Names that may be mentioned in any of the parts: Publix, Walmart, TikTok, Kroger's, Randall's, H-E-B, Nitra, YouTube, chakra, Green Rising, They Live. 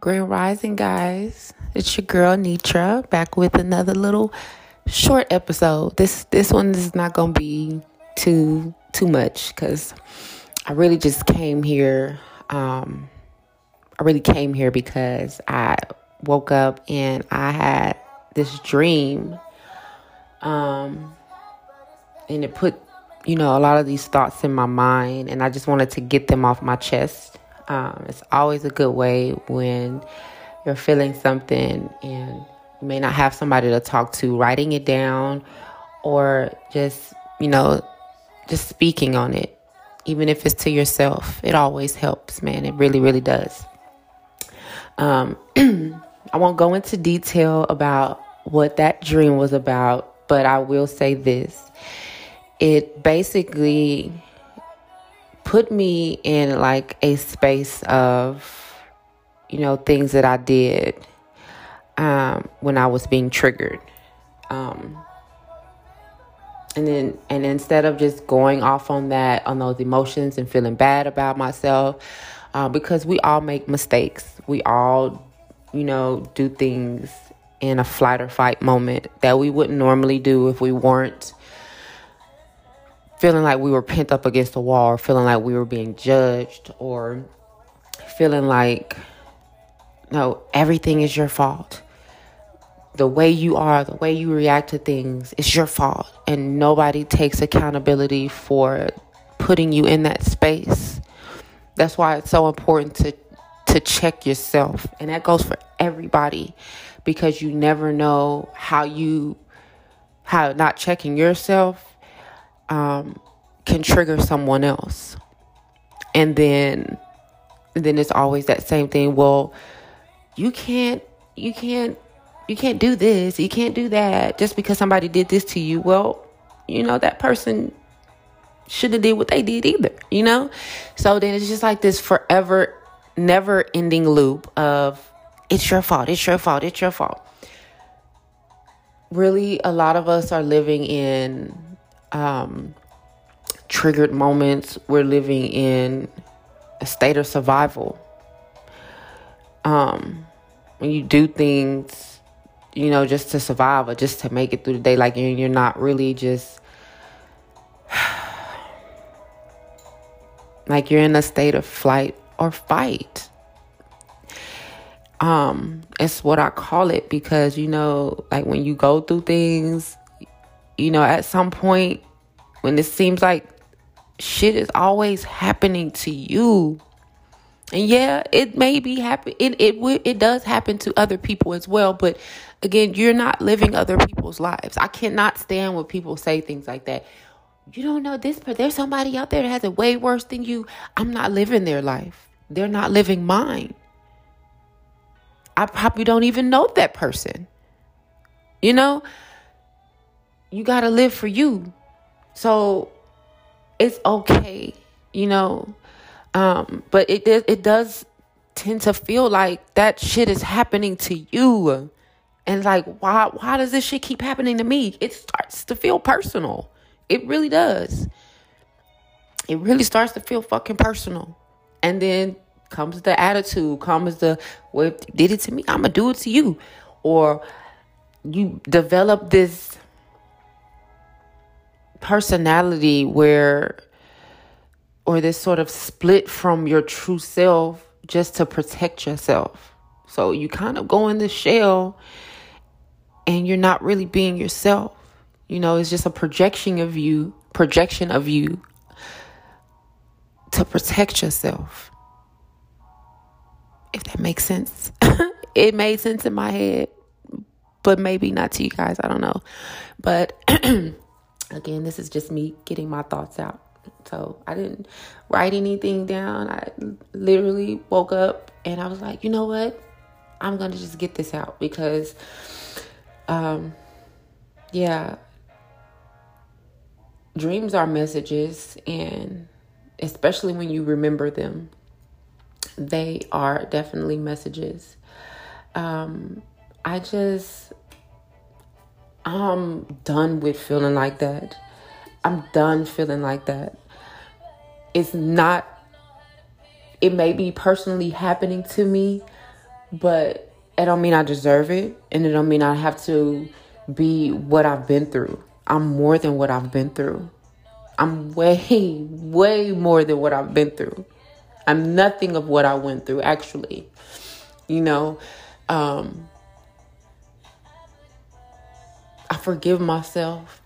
Green Rising, guys. It's your girl Nitra back with another little short episode. This one is not gonna be too much because I really just came here. I really came here because I woke up and I had this dream. And it put, a lot of these thoughts in my mind, and I just wanted to get them off my chest. It's always a good way when you're feeling something and you may not have somebody to talk to, writing it down or just, just speaking on it. Even if it's to yourself, it always helps, man. It really, really does. I won't go into detail about what that dream was about. But I will say this, it basically put me in like a space of, things that I did when I was being triggered. And instead of just going off on that, on those emotions and feeling bad about myself, because we all make mistakes, we all, do things in a flight or fight moment that we wouldn't normally do if we weren't feeling like we were pent up against the wall, or feeling like we were being judged, or feeling like, no, everything is your fault. The way you are, the way you react to things, it's your fault. And nobody takes accountability for putting you in that space. That's why it's so important to check yourself. And that goes for everybody, because you never know how not checking yourself can trigger someone else. And then it's always that same thing. Well, you can't do this. You can't do that just because somebody did this to you. Well, that person shouldn't have did what they did either, So then it's just like this forever never ending loop of it's your fault, it's your fault, it's your fault. Really, a lot of us are living in triggered moments. We're living in a state of survival. When you do things, just to survive or just to make it through the day, like you're not really just like you're in a state of flight or fight. It's what I call it because, like when you go through things, at some point when it seems like shit is always happening to you, and yeah, it may be happening. It does happen to other people as well. But again, you're not living other people's lives. I cannot stand when people say things like that. You don't know this, but there's somebody out there that has it way worse than you. I'm not living their life. They're not living mine. I probably don't even know that person. You got to live for you. So it's okay, but it does tend to feel like that shit is happening to you. And like, why does this shit keep happening to me? It starts to feel personal. It really does. It really starts to feel fucking personal. And then comes the attitude, comes the, well, if you did it to me, I'm going to do it to you. Or you develop this personality or this sort of split from your true self just to protect yourself. So you kind of go in this shell and you're not really being yourself. It's just a projection of you to protect yourself. If that makes sense. It made sense in my head, but maybe not to you guys. I don't know. But again, this is just me getting my thoughts out. So I didn't write anything down. I literally woke up and I was like, you know what? I'm going to just get this out because, dreams are messages, and especially when you remember them. They are definitely messages. I'm done with feeling like that. I'm done feeling like that. It's not, it may be personally happening to me, but it don't mean I deserve it. And it don't mean I have to be what I've been through. I'm more than what I've been through. I'm way, way more than what I've been through. I'm nothing of what I went through, actually. You know, I forgive myself.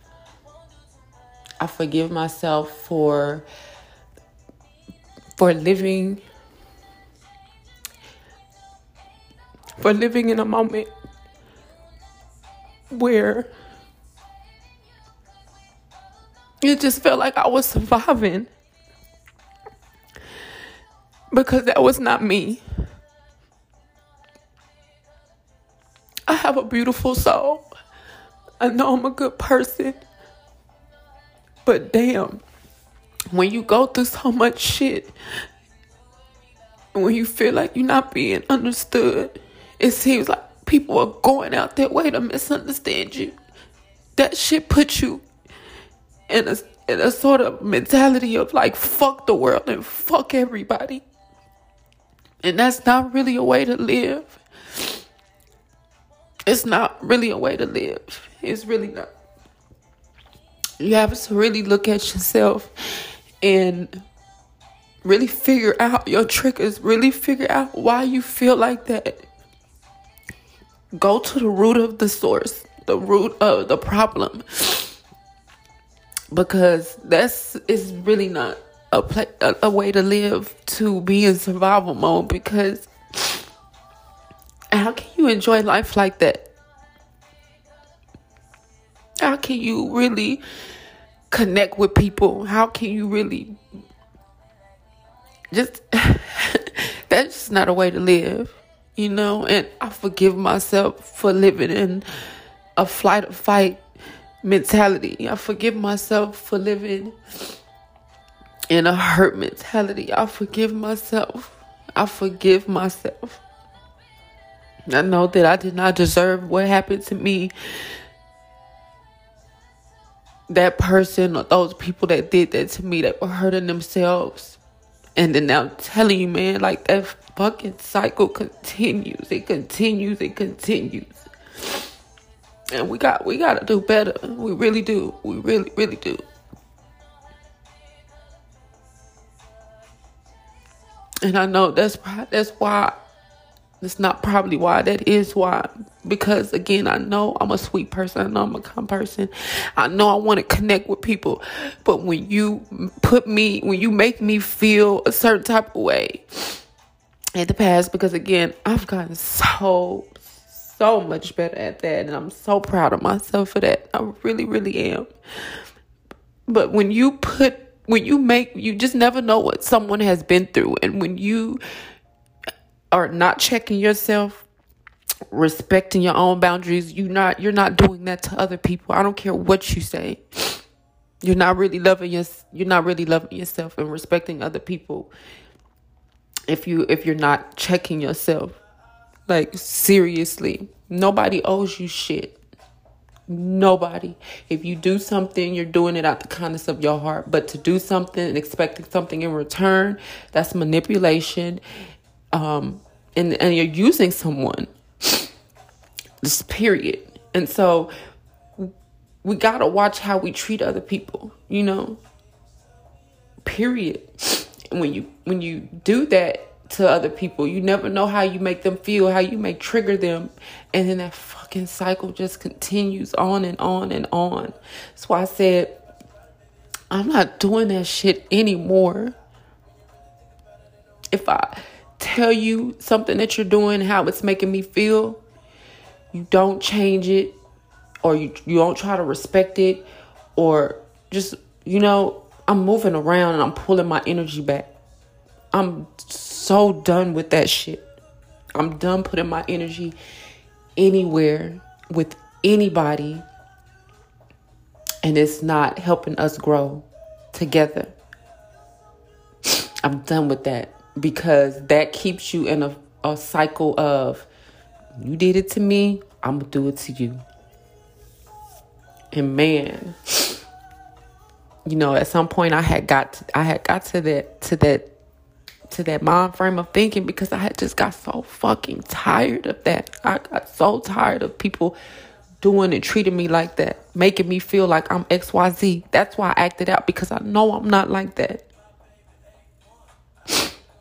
I forgive myself for living in a moment where it just felt like I was surviving, because that was not me. I have a beautiful soul. I know I'm a good person. But damn, when you go through so much shit, when you feel like you're not being understood, it seems like people are going out their way to misunderstand you. That shit puts you in a sort of mentality of like, fuck the world and fuck everybody. And that's not really a way to live. It's not really a way to live. It's really not. You have to really look at yourself and really figure out your triggers. Really figure out why you feel like that. Go to the root of the source, the root of the problem. Because it's really not a way to live, to be in survival mode. Because how can you enjoy life like that? How can you really connect with people? How can you really just... That's just not a way to live, you know? And I forgive myself for living in a flight or fight mentality. I forgive myself for living in a hurt mentality. I forgive myself. I know that I did not deserve what happened to me. That person or those people that did that to me, that were hurting themselves. And then now I'm telling you, man, like that fucking cycle continues. It continues. And we got to do better. We really do. We really, really do. And I know that is why. Because again, I know I'm a sweet person. I know I'm a kind person. I know I want to connect with people. But when you make me feel a certain type of way in the past, because again, I've gotten so much better at that, and I'm so proud of myself for that. I really, really am. But you just never know what someone has been through, and when you are not checking yourself, respecting your own boundaries, you're not doing that to other people. I don't care what you say. You're not really loving yourself and respecting other people if you're not checking yourself. Like, seriously, nobody owes you shit. Nobody. If you do something, you're doing it out the kindness of your heart. But to do something and expecting something in return, that's manipulation. And you're using someone. This period. And so we got to watch how we treat other people, you know? Period. And when you do that to other people, you never know how you make them feel, how you may trigger them, and then that fucking cycle just continues on and on and on. That's why I said I'm not doing that shit anymore. If I tell you something that you're doing, how it's making me feel, you don't change it, or you don't try to respect it, or just, you know, I'm moving around and I'm pulling my energy back. I'm so done with that shit. I'm done putting my energy anywhere with anybody, and it's not helping us grow together. I'm done with that, because that keeps you in a cycle of, you did it to me, I'm gonna do it to you. And man, you know, at some point I had got to that mind frame of thinking because I had just got so fucking tired of that. I got so tired of people doing and treating me like that, making me feel like I'm XYZ. That's why I acted out, because I know I'm not like that.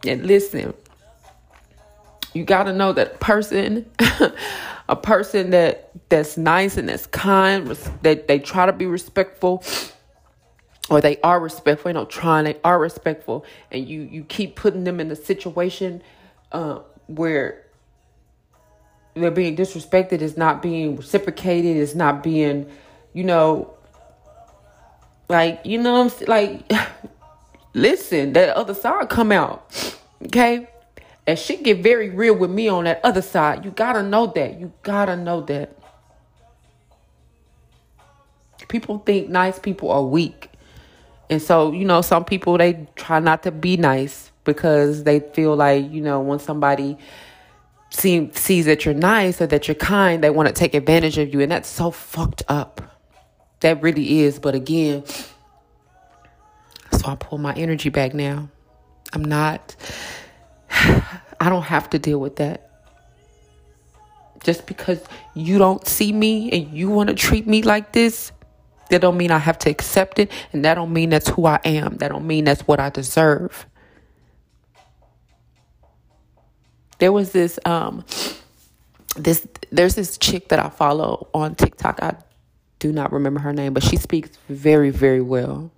And listen, you got to know that a person that's nice and that's kind, that they try to be respectful, or they are respectful, they are respectful, and you keep putting them in a situation where they're being disrespected, is not being reciprocated, is not being, listen, that other side come out, okay? And shit get very real with me on that other side. You gotta know that. You gotta know that. People think nice people are weak. And so, some people, they try not to be nice because they feel like, when somebody sees that you're nice or that you're kind, they want to take advantage of you. And that's so fucked up. That really is. But again, so I pull my energy back now. I don't have to deal with that. Just because you don't see me and you want to treat me like this, that don't mean I have to accept it. And that don't mean that's who I am. That don't mean that's what I deserve. There was this, there's this chick that I follow on TikTok. I do not remember her name, but she speaks very, very well.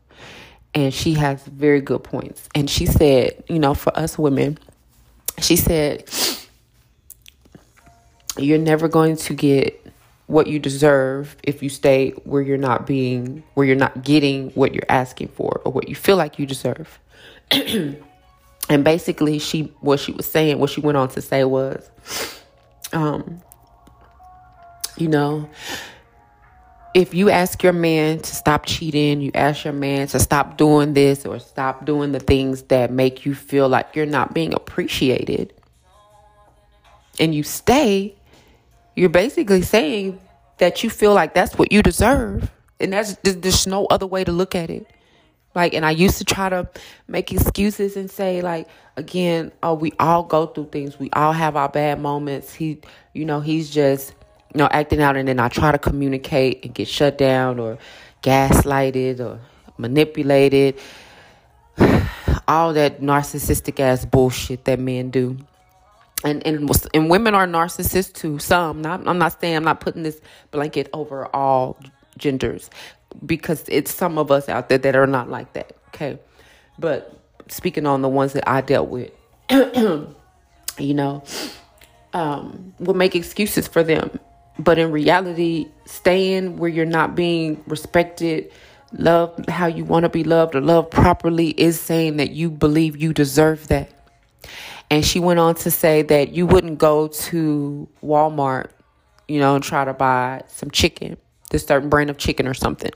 And she has very good points. And she said, for us women, she said, you're never going to get what you deserve if you stay where you're not getting what you're asking for or what you feel like you deserve. And basically, what she went on to say was, if you ask your man to stop cheating, you ask your man to stop doing this or stop doing the things that make you feel like you're not being appreciated, and you stay, you're basically saying that you feel like that's what you deserve. And there's no other way to look at it. And I used to try to make excuses and say, again, oh, we all go through things. We all have our bad moments. He's just, acting out. And then I try to communicate and get shut down or gaslighted or manipulated. All that narcissistic ass bullshit that men do. And women are narcissists too. Some, I'm not putting this blanket over all genders, because it's some of us out there that are not like that. Okay. But speaking on the ones that I dealt with, we'll make excuses for them. But in reality, staying where you're not being respected, loved how you want to be loved or loved properly, is saying that you believe you deserve that. And she went on to say that you wouldn't go to Walmart, and try to buy some chicken, this certain brand of chicken or something.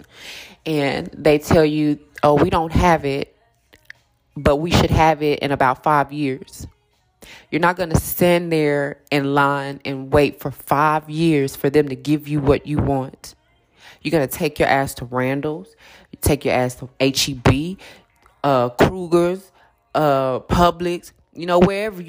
And they tell you, oh, we don't have it, but we should have it in about 5 years. You're not going to stand there in line and wait for 5 years for them to give you what you want. You're going to take your ass to Randall's, you take your ass to H-E-B, Kroger's, Publix. Wherever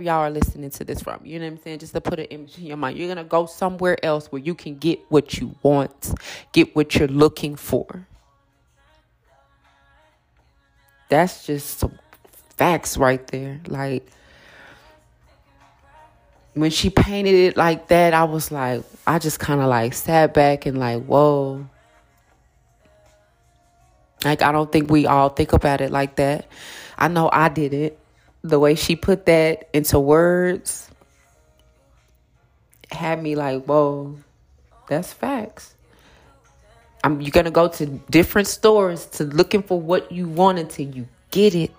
y'all are listening to this from, you know what I'm saying? Just to put an image in your mind, you're going to go somewhere else where you can get what you want, get what you're looking for. That's just some facts right there. When she painted it like that, I was like, I just kind of sat back and whoa. I don't think we all think about it like that. I know I did it. The way she put that into words had me whoa, that's facts. You're going to go to different stores to looking for what you want until you get it.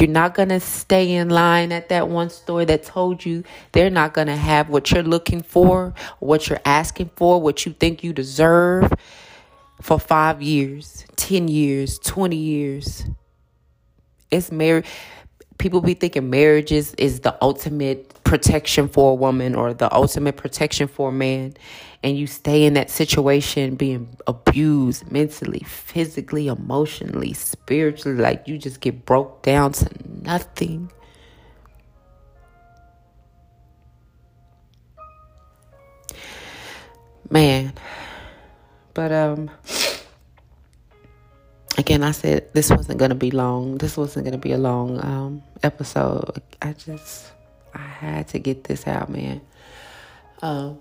You're not going to stay in line at that one store that told you they're not going to have what you're looking for, what you're asking for, what you think you deserve for 5 years, 10 years, 20 years. It's married. people be thinking marriages is the ultimate protection for a woman or the ultimate protection for a man. And you stay in that situation being abused mentally, physically, emotionally, spiritually, like you just get broke down to nothing. Man. But, again, I said this wasn't going to be long. This wasn't going to be a long episode. I had to get this out, man. I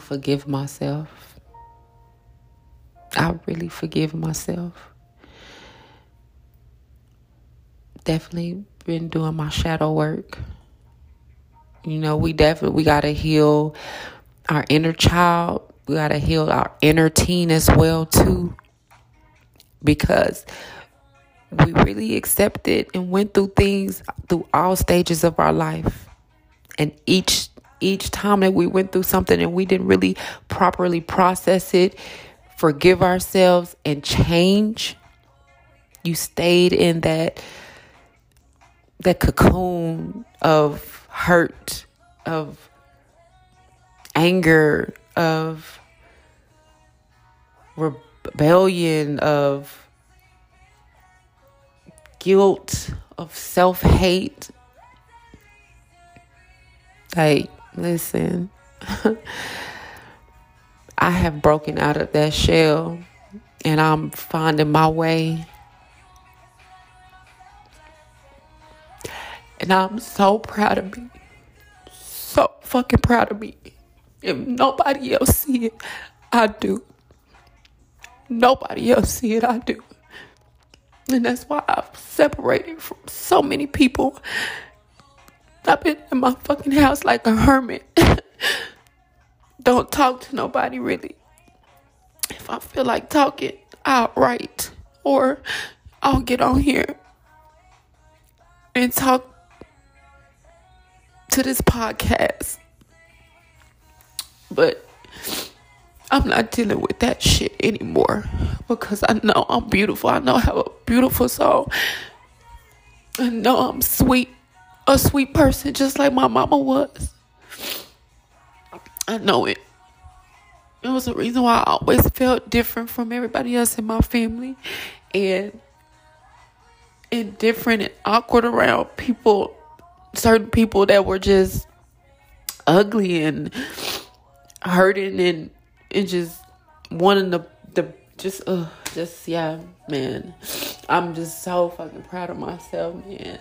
forgive myself. I really forgive myself. Definitely been doing my shadow work. You know, we got to heal our inner child. We got to heal our inner teen as well, too. Because we really accepted and went through things through all stages of our life. And each time that we went through something and we didn't really properly process it, forgive ourselves, and change, you stayed in that cocoon of hurt, of anger, of rebellion, of guilt, of self-hate. Like, listen, I have broken out of that shell and I'm finding my way. And I'm so proud of me. So fucking proud of me. If nobody else see it, I do. Nobody else see it, I do. And that's why I've separated from so many people. I've been in my fucking house like a hermit. Don't talk to nobody, really. If I feel like talking, I'll write. Or I'll get on here and talk to this podcast. But I'm not dealing with that shit anymore because I know I'm beautiful. I know I have a beautiful soul. I know I'm sweet, a sweet person just like my mama was. I know it. It was the reason why I always felt different from everybody else in my family and different and awkward around people, certain people that were just ugly and hurting and just wanting yeah, man. I'm just so fucking proud of myself, man.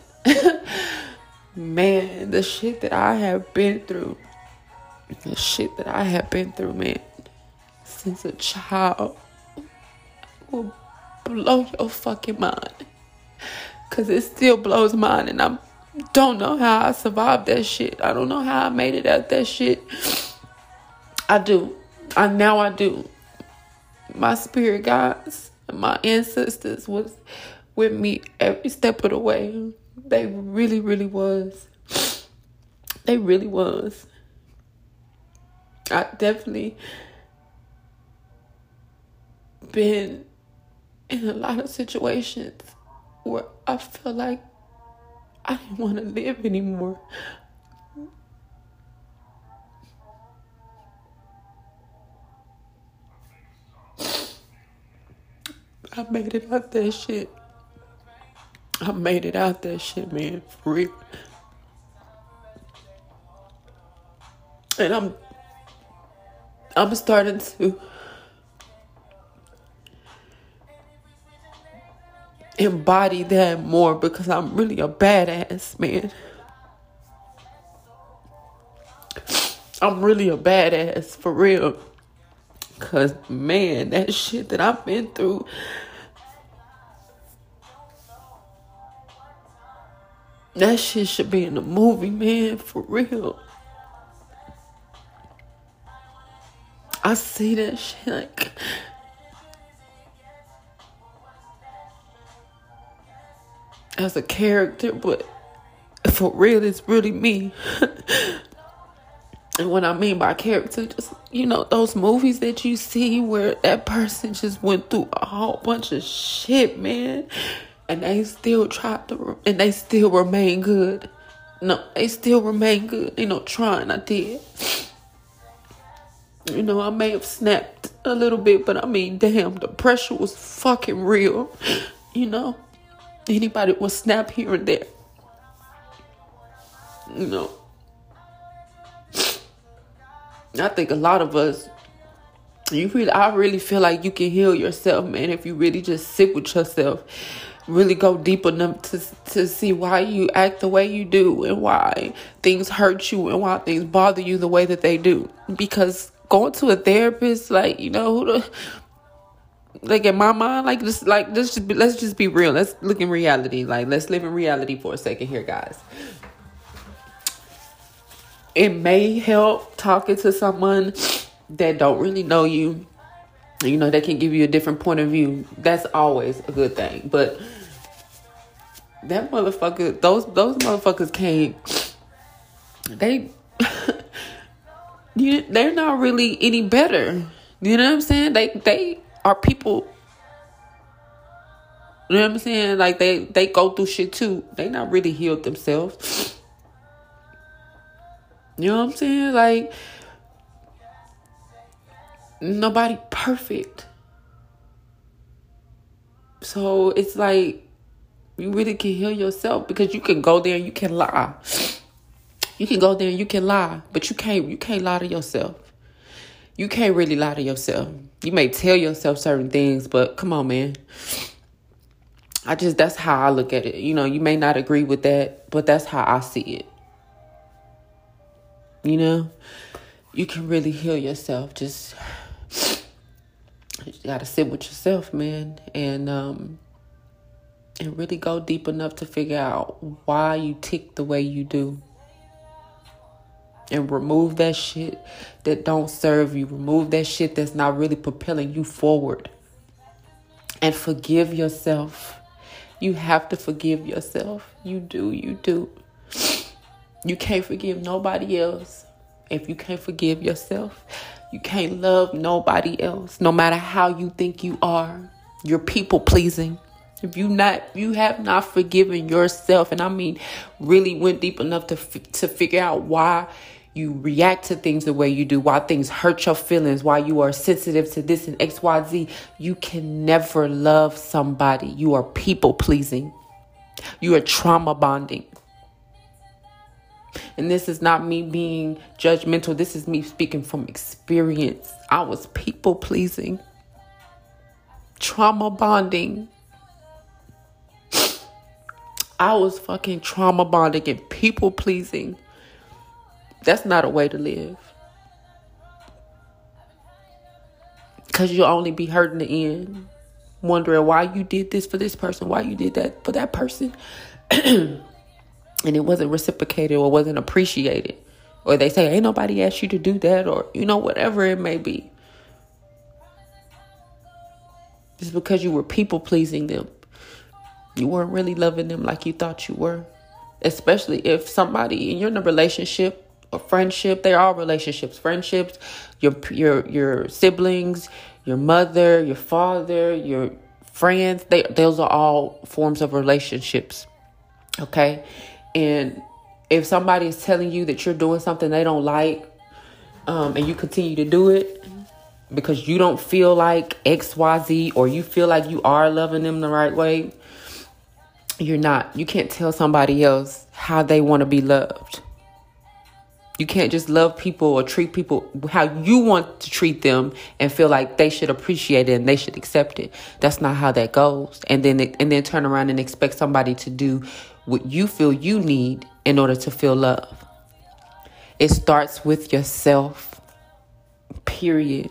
Man, the shit that I have been through. The shit that I have been through, man. Since a child. Will blow your fucking mind. Because it still blows mine. And I don't know how I survived that shit. I don't know how I made it out that shit. I do. I do. My spirit guides and my ancestors was with me every step of the way. They really, really was. They really was. I definitely been in a lot of situations where I feel like I didn't want to live anymore. I made it out that shit. I made it out that shit, man. For real. And I'm starting to embody that more because I'm really a badass, man. I'm really a badass, for real. Because, man, that shit that I've been through, that shit should be in the movie, man, for real. I see that shit like, as a character, but for real, it's really me. And what I mean by character, just, you know, those movies that you see where that person just went through a whole bunch of shit, man. and they still tried to, and they still remain good. No, they still remain good. You know, trying, I did. You know, I may have snapped a little bit, but I mean, damn, the pressure was fucking real. You know, anybody will snap here and there. You know, I think a lot of us, I really feel like you can heal yourself, man, if you really just sit with yourself. Really go deep enough to see why you act the way you do and why things hurt you and why things bother you the way that they do. Because going to a therapist, like, you know, like in my mind, like this, like let's just be real. Let's look in reality. Like, let's live in reality for a second here, guys. It may help talking to someone that don't really know you. You know, they can give you a different point of view. That's always a good thing. But that motherfucker, those motherfuckers can't, they're not really any better. You know what I'm saying? They are people. You know what I'm saying? Like, they go through shit too. They not really healed themselves. You know what I'm saying? Like, nobody perfect. So it's like, you really can heal yourself, because you can go there and you can lie. You can go there and you can lie, but you can't lie to yourself. You can't really lie to yourself. You may tell yourself certain things, but come on, man. That's how I look at it. You know, you may not agree with that, but that's how I see it. You know, you can really heal yourself. Just, you gotta sit with yourself, man, and really go deep enough to figure out why you tick the way you do, and remove that shit that don't serve you. Remove that shit that's not really propelling you forward, and forgive yourself. You have to forgive yourself. You do. You can't forgive nobody else if you can't forgive yourself. You can't love nobody else, no matter how you think you are. You're people pleasing. If you have not forgiven yourself, and I mean, really went deep enough to figure out why you react to things the way you do, why things hurt your feelings, why you are sensitive to this and X, Y, Z. You can never love somebody. You are people pleasing. You are trauma bonding. And this is not me being judgmental. This is me speaking from experience. I was people pleasing, trauma bonding. I was fucking trauma bonding and people pleasing. That's not a way to live. Because you'll only be hurt in the end, wondering why you did this for this person, why you did that for that person. And it wasn't reciprocated or wasn't appreciated. Or they say, ain't nobody asked you to do that, or, you know, whatever it may be. Just because you were people pleasing them. You weren't really loving them like you thought you were. Especially if somebody, and you're in a relationship or friendship, they're all relationships. Friendships, your siblings, your mother, your father, your friends, those are all forms of relationships. Okay? And if somebody is telling you that you're doing something they don't like, and you continue to do it because you don't feel like X, Y, Z, or you feel like you are loving them the right way, you're not. You can't tell somebody else how they want to be loved. You can't just love people or treat people how you want to treat them and feel like they should appreciate it and they should accept it. That's not how that goes. And then turn around and expect somebody to do what you feel you need in order to feel love. It starts with yourself, period.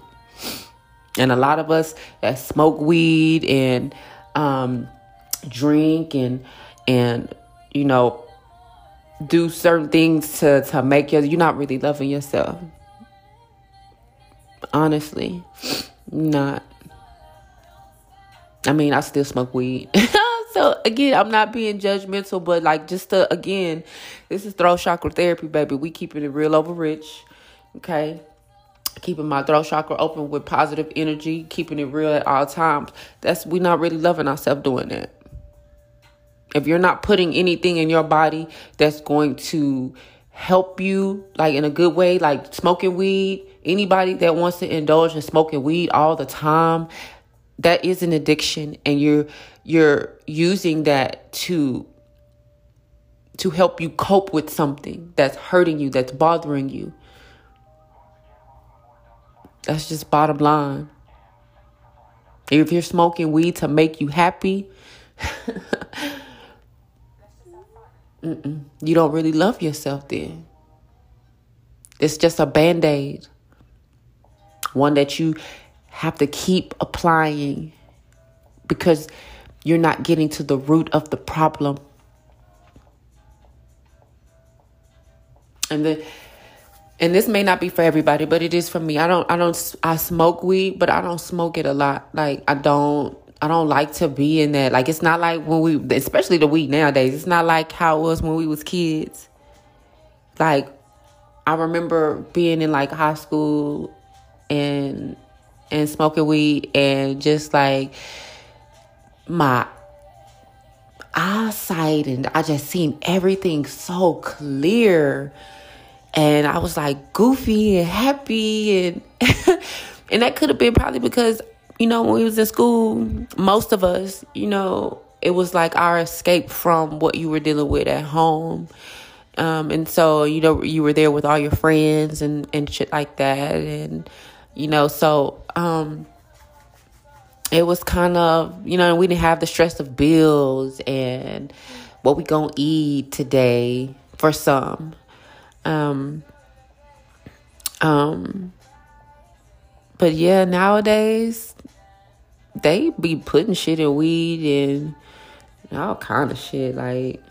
And a lot of us that smoke weed and drink and you know, do certain things to make you're not really loving yourself. Honestly, not. I mean, I still smoke weed. So again, I'm not being judgmental, but like, just to, again, this is throat chakra therapy, baby. We keeping it real over rich. Okay. Keeping my throat chakra open with positive energy, keeping it real at all times. That's, we're not really loving ourselves doing that. If you're not putting anything in your body that's going to help you, like in a good way, like smoking weed, anybody that wants to indulge in smoking weed all the time, that is an addiction, and you're using that to help you cope with something that's hurting you, that's bothering you. That's just bottom line. If you're smoking weed to make you happy, you don't really love yourself then. It's just a Band-Aid. One that you have to keep applying because you're not getting to the root of the problem. And this may not be for everybody, but it is for me. I smoke weed, but I don't smoke it a lot. Like I don't like to be in that. Like, it's not like when we, especially the weed nowadays, it's not like how it was when we was kids. Like, I remember being in like high school and smoking weed, and just like my eyesight, and I just seen everything so clear. And I was like goofy and happy, and and that could have been probably because, you know, when we was in school, most of us, you know, it was like our escape from what you were dealing with at home. And so, you know, you were there with all your friends and shit like that. And, you know, so it was kind of, you know, we didn't have the stress of bills and what we gonna eat today for some. But yeah, nowadays they be putting shit in weed and all kind of shit, like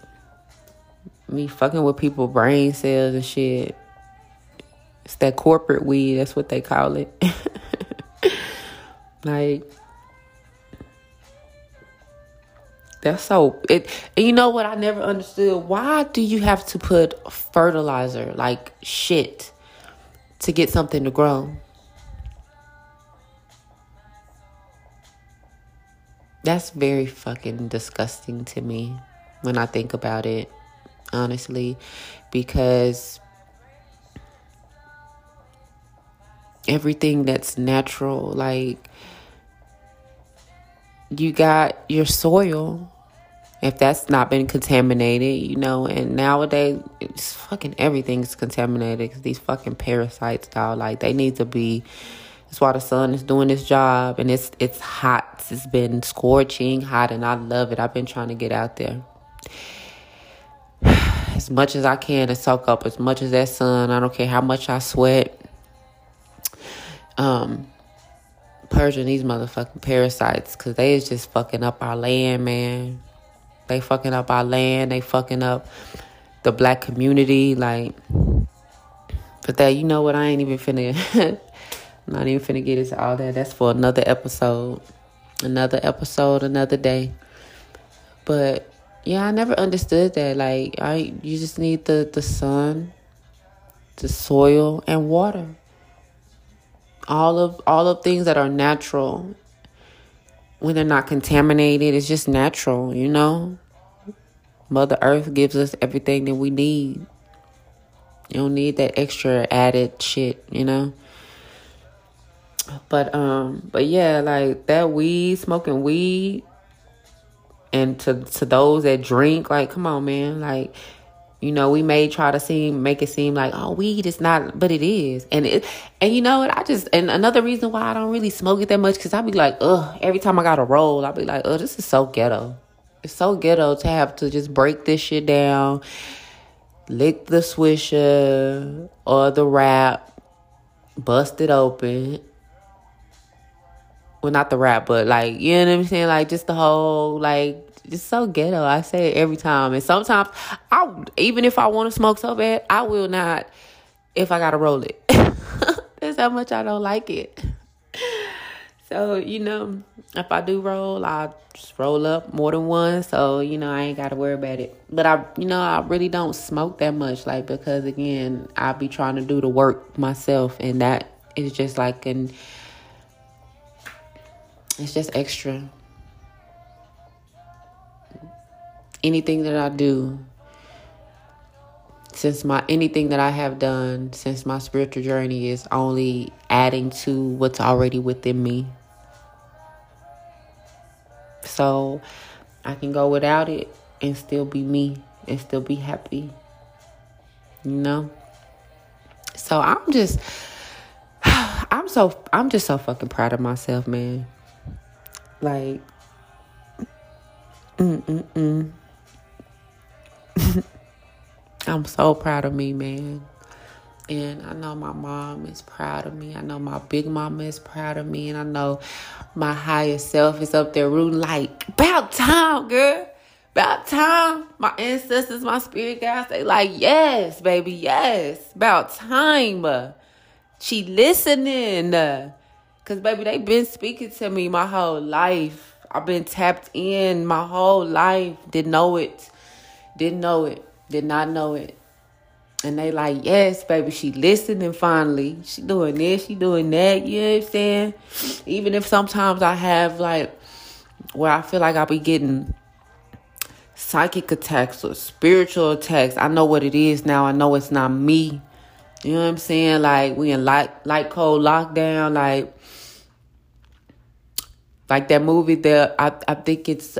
me fucking with people's brain cells and shit. It's that corporate weed, that's what they call it. Like, that's so it. And you know what? I never understood. Why do you have to put fertilizer, like shit, to get something to grow? That's very fucking disgusting to me when I think about it, honestly, because everything that's natural, like, you got your soil. If that's not been contaminated, you know, and nowadays, it's fucking everything's contaminated because these fucking parasites, dog, like, they need to be, that's why the sun is doing its job, and it's hot. It's been scorching hot, and I love it. I've been trying to get out there as much as I can to soak up as much as that sun. I don't care how much I sweat. Purging these motherfucking parasites, because they is just fucking up our land, man. They fucking up our land. They fucking up the black community. Like, but that, you know what? I ain't even finna, not even finna get into all that. That's for another episode. Another day. But yeah, I never understood that. Like, you just need the sun, the soil, and water. All of things that are natural. When they're not contaminated, it's just natural, you know? Mother Earth gives us everything that we need. You don't need that extra added shit, you know? But yeah, like that weed, smoking weed, and to those that drink, like, come on, man. Like, you know, we may try to make it seem like, oh, weed is not, but it is. And you know what? And another reason why I don't really smoke it that much, because I be like, ugh, every time I got a roll, I be like, oh, this is so ghetto. It's so ghetto to have to just break this shit down, lick the swisher or the wrap, bust it open. Well, not the wrap, but like, you know what I'm saying? Like, just the whole, like, it's so ghetto. I say it every time. And sometimes, even if I want to smoke so bad, I will not if I got to roll it. That's how much I don't like it. So, you know, if I do roll, I just roll up more than one. So, you know, I ain't got to worry about it. But, I really don't smoke that much. Like, because, again, I be trying to do the work myself. And that is just like it's just extra. anything that I do, anything that I have done since my spiritual journey is only adding to what's already within me. So I can go without it and still be me and still be happy, you know? So I'm just so fucking proud of myself, man. Like, I'm so proud of me, man. And I know my mom is proud of me. I know my big mama is proud of me. And I know my higher self is up there rooting like, about time, girl. About time. My ancestors, my spirit guides, they like, yes, baby, yes. About time. She listening. Because, baby, they been speaking to me my whole life. I've been tapped in my whole life. Didn't know it. Did not know it. And they like, yes, baby, she listening finally. She doing this, she doing that. You know what I'm saying? Even if sometimes I have, like, where I feel like I be getting psychic attacks or spiritual attacks, I know what it is now. I know it's not me. You know what I'm saying? Like, we in light cold lockdown. Like that movie there, I think it's...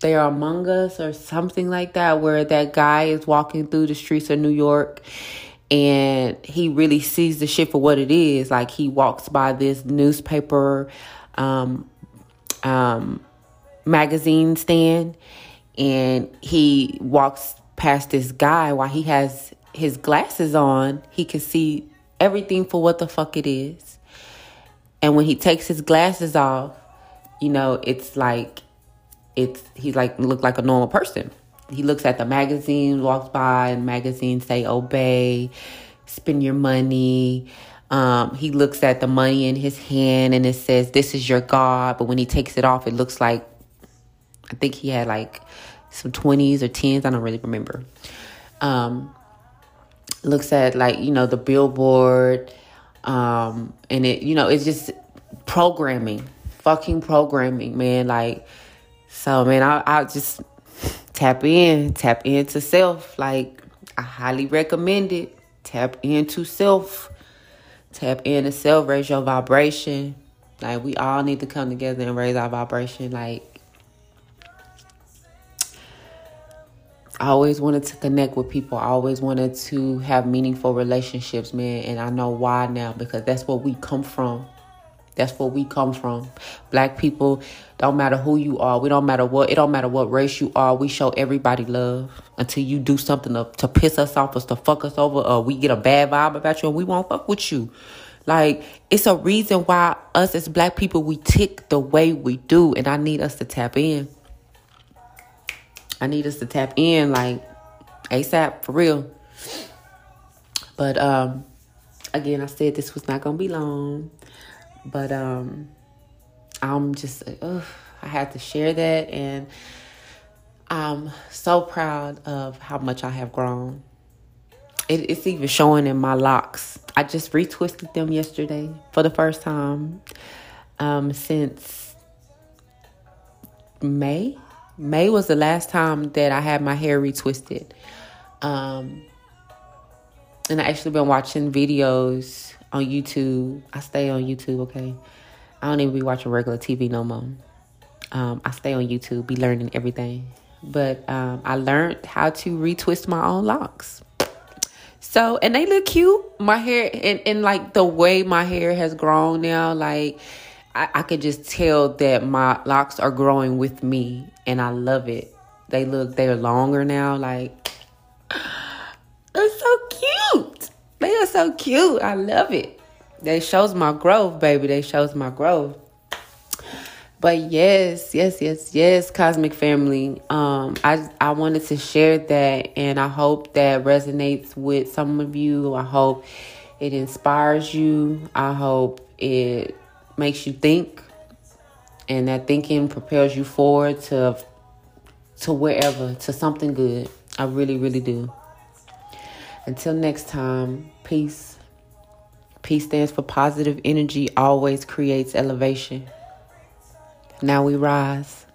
They Are Among Us or something like that, where that guy is walking through the streets of New York and he really sees the shit for what it is. Like, he walks by this newspaper magazine stand and he walks past this guy while he has his glasses on. He can see everything for what the fuck it is. And when he takes his glasses off, you know, he's like, look like a normal person. He looks at the magazine, walks by, and magazines say, obey, spend your money. He looks at the money in his hand and it says, this is your God. But when he takes it off, it looks like, I think he had like some 20s or 10s. I don't really remember. Looks at, like, you know, the billboard. And it, you know, it's just programming, fucking programming, man. Like, so, man, I just tap into self. Like, I highly recommend it. Tap into self. Tap into self, raise your vibration. Like, we all need to come together and raise our vibration. Like, I always wanted to connect with people. I always wanted to have meaningful relationships, man. And I know why now, because that's where we come from. That's where we come from. Black people, don't matter who you are. It don't matter what race you are. We show everybody love until you do something to piss us off or to fuck us over. Or we get a bad vibe about you and we won't fuck with you. Like, it's a reason why us as black people, we tick the way we do. And I need us to tap in. I need us to tap in, like, ASAP, for real. But, again, I said this was not going to be long. But I'm just, I had to share that. And I'm so proud of how much I have grown. It's even showing in my locks. I just retwisted them yesterday for the first time since May. May was the last time that I had my hair retwisted. And I actually been watching videos on YouTube. I stay on YouTube, okay? I don't even be watching regular TV no more. I stay on YouTube, be learning everything. But I learned how to retwist my own locks. So, and they look cute. My hair, and like the way my hair has grown now, like I could just tell that my locks are growing with me. And I love it. They're longer now. Like, they're so cute. They are so cute. I love it. They shows my growth, baby. They shows my growth. But yes, Cosmic Family. I wanted to share that, and I hope that resonates with some of you. I hope it inspires you. I hope it makes you think, and that thinking propels you forward to wherever, to something good. I really, really do. Until next time. Peace. Peace stands for positive energy, always creates elevation. Now we rise.